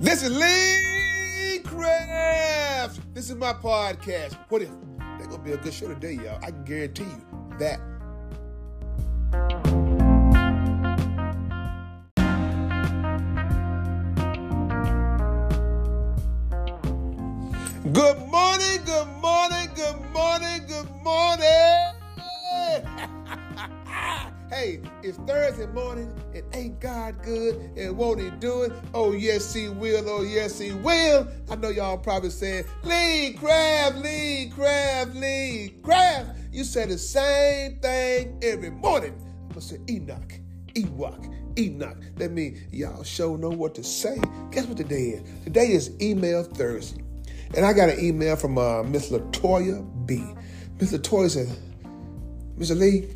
This is Lee Craft. This is my podcast. What if? That's going to be a good show today, y'all. I can guarantee you that. Good morning, good morning, good morning, good morning. Hey, it's Thursday morning, and ain't God good, and won't he do it? Oh, yes, he will. Oh, yes, he will. I know y'all probably saying, Lee Craft, Lee Craft, Lee Craft. You say the same thing every morning. I'm going to say Enoch, Ewok, Enoch. That means y'all sure know what to say. Guess what today is? Today is Email Thursday. And I got an email from Miss Latoya B. Miss Latoya said, Mr. Lee,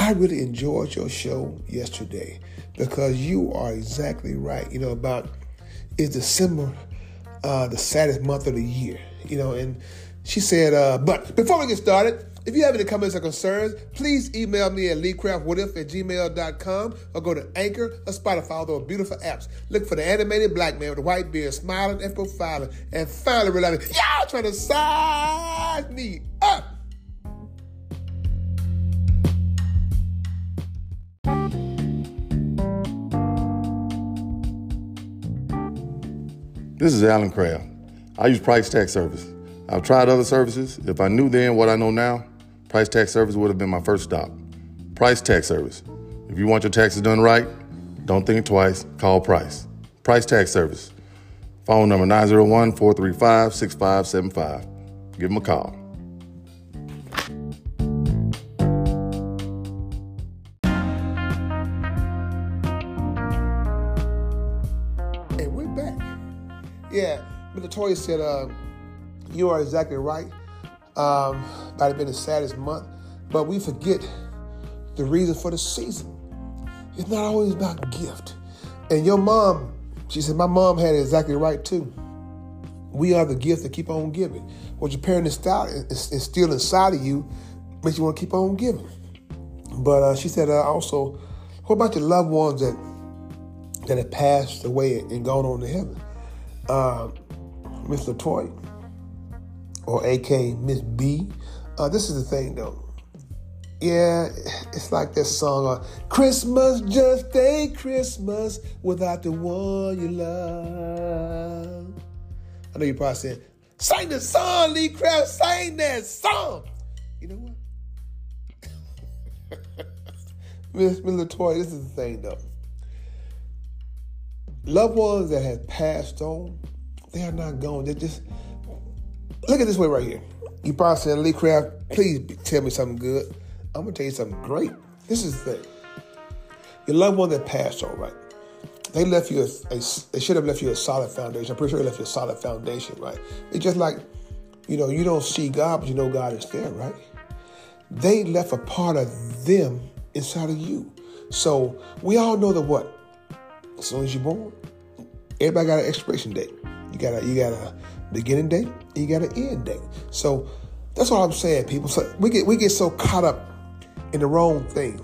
I really enjoyed your show yesterday because you are exactly right. You know, about is December the saddest month of the year? You know, and she said, but before we get started, if you have any comments or concerns, please email me at leecraftwhatif@gmail.com or go to Anchor or Spotify, all those beautiful apps. Look for the animated black man with a white beard, smiling and profiling, and finally realizing, y'all trying to size me up. This is Alan Craft. I use Price Tax Service. I've tried other services. If I knew then what I know now, Price Tax Service would have been my first stop. Price Tax Service. If you want your taxes done right, don't think twice. Call Price. Price Tax Service. Phone number 901-435-6575. Give them a call. And we're back. Yeah, Latoya said, you are exactly right. Might have been the saddest month, but we forget the reason for the season. It's not always about gift. And your mom, she said, my mom had it exactly right too. We are the gift that keep on giving. What your parent is still inside of you makes you want to keep on giving. But she said also, what about your loved ones that have passed away and gone on to heaven? Miss Latoya, or a.k.a. Miss B. This is the thing, though. Yeah, it's like that song, Christmas, just ain't Christmas without the one you love. I know you probably said, sing the song, Lee Craft, sing that song. You know what? Miss Latoya, this is the thing, though. Loved ones that have passed on, they are not gone. They're just... Look at this way right here. You probably said, Lee Craft, please tell me something good. I'm going to tell you something great. This is the thing. Your loved one that passed, all right? They left you they should have left you a solid foundation. I'm pretty sure they left you a solid foundation, right? It's just like, you know, you don't see God, but you know God is there, right? They left a part of them inside of you. So we all know that what? As soon as you're born, everybody got an expiration date. You got a beginning date, you got an end date. So that's what I'm saying, people. So we get so caught up in the wrong thing.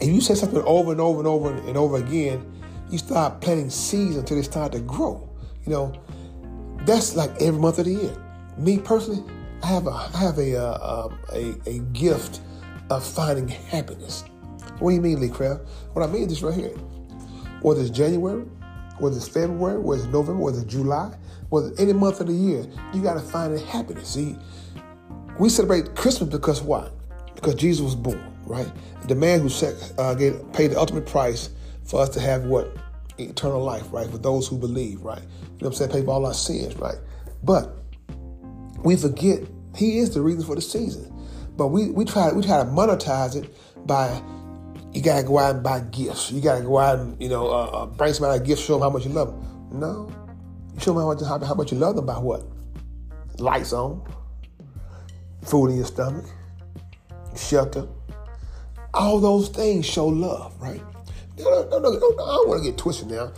If you say something over and over and over and over again, you start planting seeds until they start to grow. You know, that's like every month of the year. Me personally, I have a gift of finding happiness. What do you mean, Lee Craft? What I mean is this right here. Whether it's January, whether it's February, whether it's November, whether it's July, whether any month of the year, you got to find happiness. See, we celebrate Christmas because why? Because Jesus was born, right? The man who paid the ultimate price for us to have what? Eternal life, right? For those who believe, right? You know what I'm saying? Pay for all our sins, right? But we forget he is the reason for the season. But we try to monetize it by... You got to go out and buy gifts. You got to go out and, you know, bring somebody a gift, show them how much you love them. No. You show them how much you love them by what? Lights on, food in your stomach, shelter. All those things show love, right? No, I don't want to get twisted now.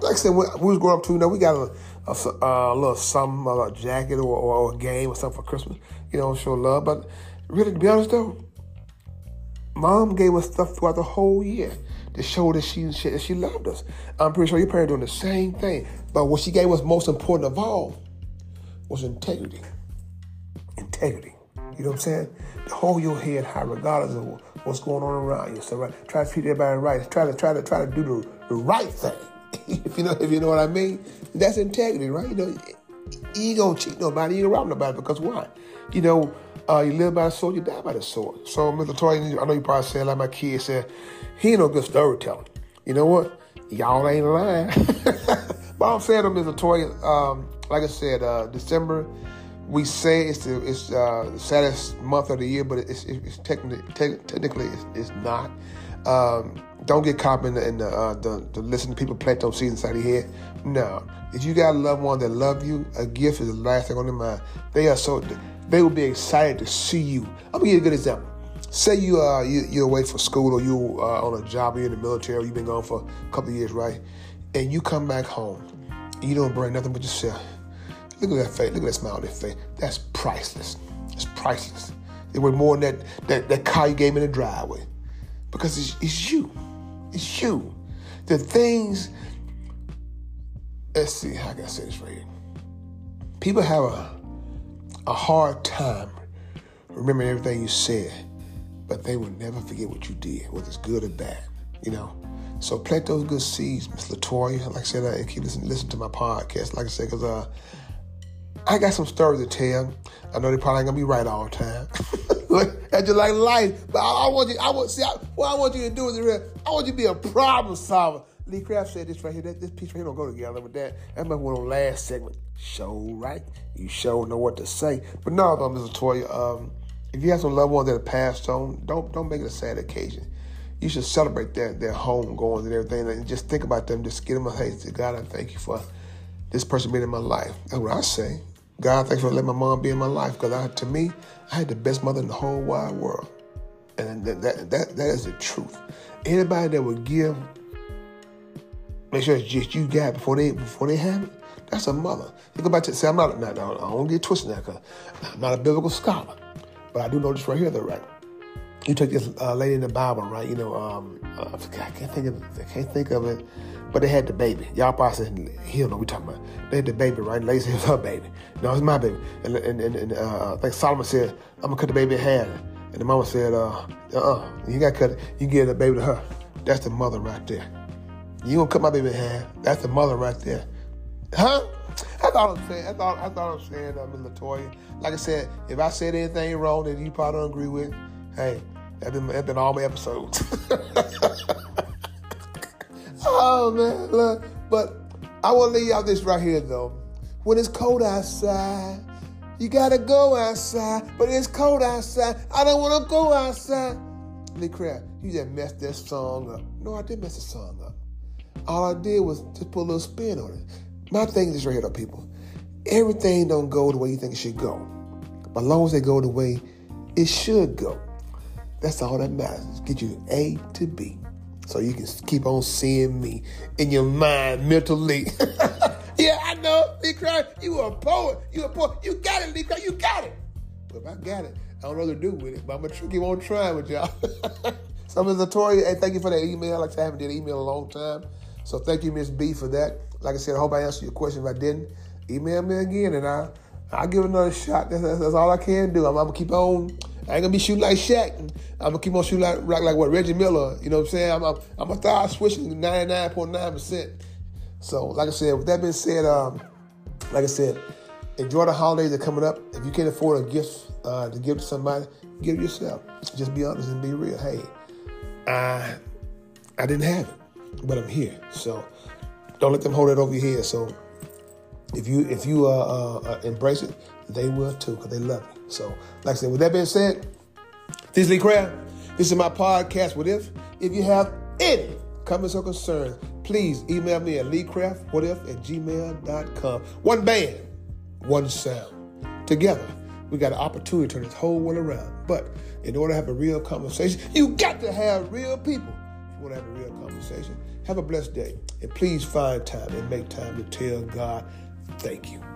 Like I said, when we was growing up, too, you know, we got a little something, a jacket or a game or something for Christmas. You know, show love. But really, to be honest, though, Mom gave us stuff throughout the whole year. to show that she loved us. I'm pretty sure your parents doing the same thing. But what she gave us most important of all was integrity. Integrity. You know what I'm saying? To hold your head high regardless of what's going on around you. So right, try to treat everybody right. Try to do the right thing. if you know what I mean. That's integrity, right? You know, you ain't gonna cheat nobody, you ain't rob nobody, because why? You know, you live by the sword, you die by the sword. So, Mr. Latoya, I know you probably said, like my kid said, he ain't no good storyteller. You know what? Y'all ain't lying. But I'm saying to Mr. Latoya, like I said, December, we say it's the saddest month of the year, but it's technically it's not. Don't get caught up in the listening to people plateau season inside your head. No. If you got a loved one that love you, a gift is the last thing on their mind. They will be excited to see you. I'm going to give you a good example. Say you're away for school, or you're on a job, or you're in the military, or you've been gone for a couple of years, right? And you come back home, and you don't bring nothing but yourself. Look at that face. Look at that smile on their face. That's priceless. It's priceless. It was more than that car you gave me in the driveway. Because it's you. It's you. The things, let's see how I can say this right here. People have a hard time remembering everything you said, but they will never forget what you did, whether it's good or bad, you know. So plant those good seeds, Miss Latoya. Like I said, I keep listen to my podcast, like I said, because I got some stories to tell. I know they probably ain't going to be right all the time. That's just like life. But what I want you to do is I want you to be a problem solver. Lee Craft said this right here. This piece right here don't go together with that. I remember one on last segment. Show right. You sure know what to say. But no, Mr. Latoya, if you have some loved ones that have passed on, don't make it a sad occasion. You should celebrate their home goings and everything, and just think about them. Just give them a hey, say, God, I thank you for this person being in my life. That's what I say. God, thanks for letting my mom be in my life, because to me, I had the best mother in the whole wide world. And that is the truth. Anybody that would give, make sure it's just you got before they have it, that's a mother. You go back to say, I don't get twisted now, because I'm not a biblical scholar. But I do know this right here, though, right? You take this lady in the Bible, right? You know, I can't think of it. But they had the baby. Y'all probably said, he don't know what we talking about. They had the baby, right? The lady said, it's her baby. No, it's my baby. And I think Solomon said, I'm going to cut the baby in half. And the mama said, you got to cut it. You give the baby to her. That's the mother right there. You going to cut my baby in half. That's the mother right there. Huh? I thought I was saying, Miss Latoya. Like I said, if I said anything wrong that you probably don't agree with, hey, that's been all my episodes. Oh, man, look. But I want to leave y'all this right here, though. When it's cold outside, you got to go outside. But it's cold outside. I don't want to go outside. Lee Craft, you just messed that song up. No, I didn't mess the song up. All I did was just put a little spin on it. My thing is right here, though, people. Everything don't go the way you think it should go. But as long as they go the way it should go, that's all that matters. Get you A to B. So you can keep on seeing me in your mind mentally. Yeah, I know, Lee Craft, you a poet. You a poet. You got it, Lee Craft. You got it. But if I got it, I don't know what to do with it. But I'm going to keep on trying with y'all. So, Ms. Latoya, hey, thank you for that email. Like I said, I haven't did an email in a long time. So thank you, Miss B, for that. Like I said, I hope I answered your question. If I didn't, email me again, and I'll give it another shot. That's all I can do. I'm going to keep on. I ain't gonna be shooting like Shaq. I'm gonna keep on shooting like what Reggie Miller. You know what I'm saying? I'm gonna start switching to 99.9%. So, like I said, with that being said, enjoy the holidays that are coming up. If you can't afford a gift to give to somebody, give it yourself. Just be honest and be real. Hey, I didn't have it, but I'm here. So, don't let them hold it over your head. So, if you embrace it, they will too, because they love you. So, like I said, with that being said, this is Lee Craft. This is my podcast. What if? If you have any comments or concerns, please email me at leecraftwhatif@gmail.com. One band, one sound. Together, we got an opportunity to turn this whole world around. But in order to have a real conversation, you got to have real people. If you want to have a real conversation, have a blessed day. And please find time and make time to tell God, thank you.